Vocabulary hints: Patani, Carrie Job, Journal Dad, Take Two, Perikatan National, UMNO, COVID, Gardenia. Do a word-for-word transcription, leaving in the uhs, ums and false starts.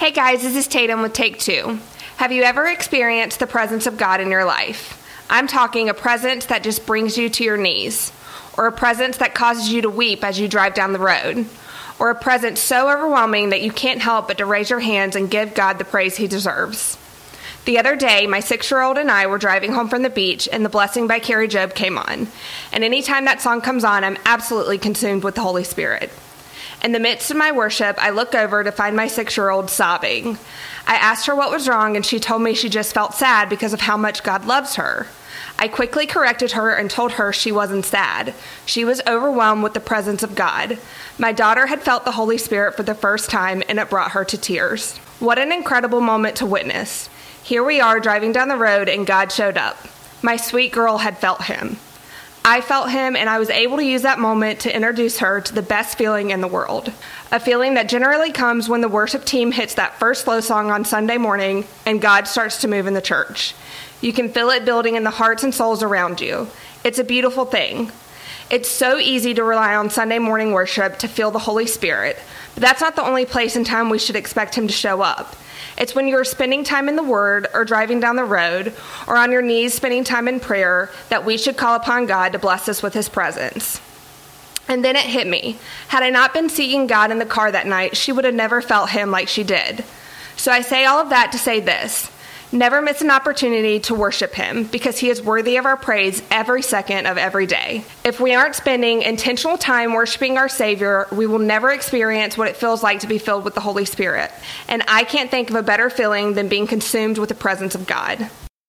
Hey guys, this is Tatum with Take Two. Have you ever experienced the presence of God in your life? I'm talking a presence that just brings you to your knees, or a presence that causes you to weep as you drive down the road, or a presence so overwhelming that you can't help but to raise your hands and give God the praise he deserves. The other day, my six-year-old and I were driving home from the beach, and The Blessing by Carrie Job came on. And anytime that song comes on, I'm absolutely consumed with the Holy Spirit. In the midst of my worship, I look over to find my six-year-old sobbing. I asked her what was wrong, and she told me she just felt sad because of how much God loves her. I quickly corrected her and told her she wasn't sad. She was overwhelmed with the presence of God. My daughter had felt the Holy Spirit for the first time, and it brought her to tears. What an incredible moment to witness. Here we are driving down the road, and God showed up. My sweet girl had felt him. I felt him, and I was able to use that moment to introduce her to the best feeling in the world, a feeling that generally comes when the worship team hits that first slow song on Sunday morning and God starts to move in the church. You can feel it building in the hearts and souls around you. It's a beautiful thing. It's so easy to rely on Sunday morning worship to feel the Holy Spirit, but that's not the only place and time we should expect him to show up. It's when you're spending time in the Word or driving down the road or on your knees spending time in prayer that we should call upon God to bless us with his presence. And then it hit me. Had I not been seeking God in the car that night, she would have never felt him like she did. So I say all of that to say this. Never miss an opportunity to worship him because he is worthy of our praise every second of every day. If we aren't spending intentional time worshiping our Savior, we will never experience what it feels like to be filled with the Holy Spirit. And I can't think of a better feeling than being consumed with the presence of God.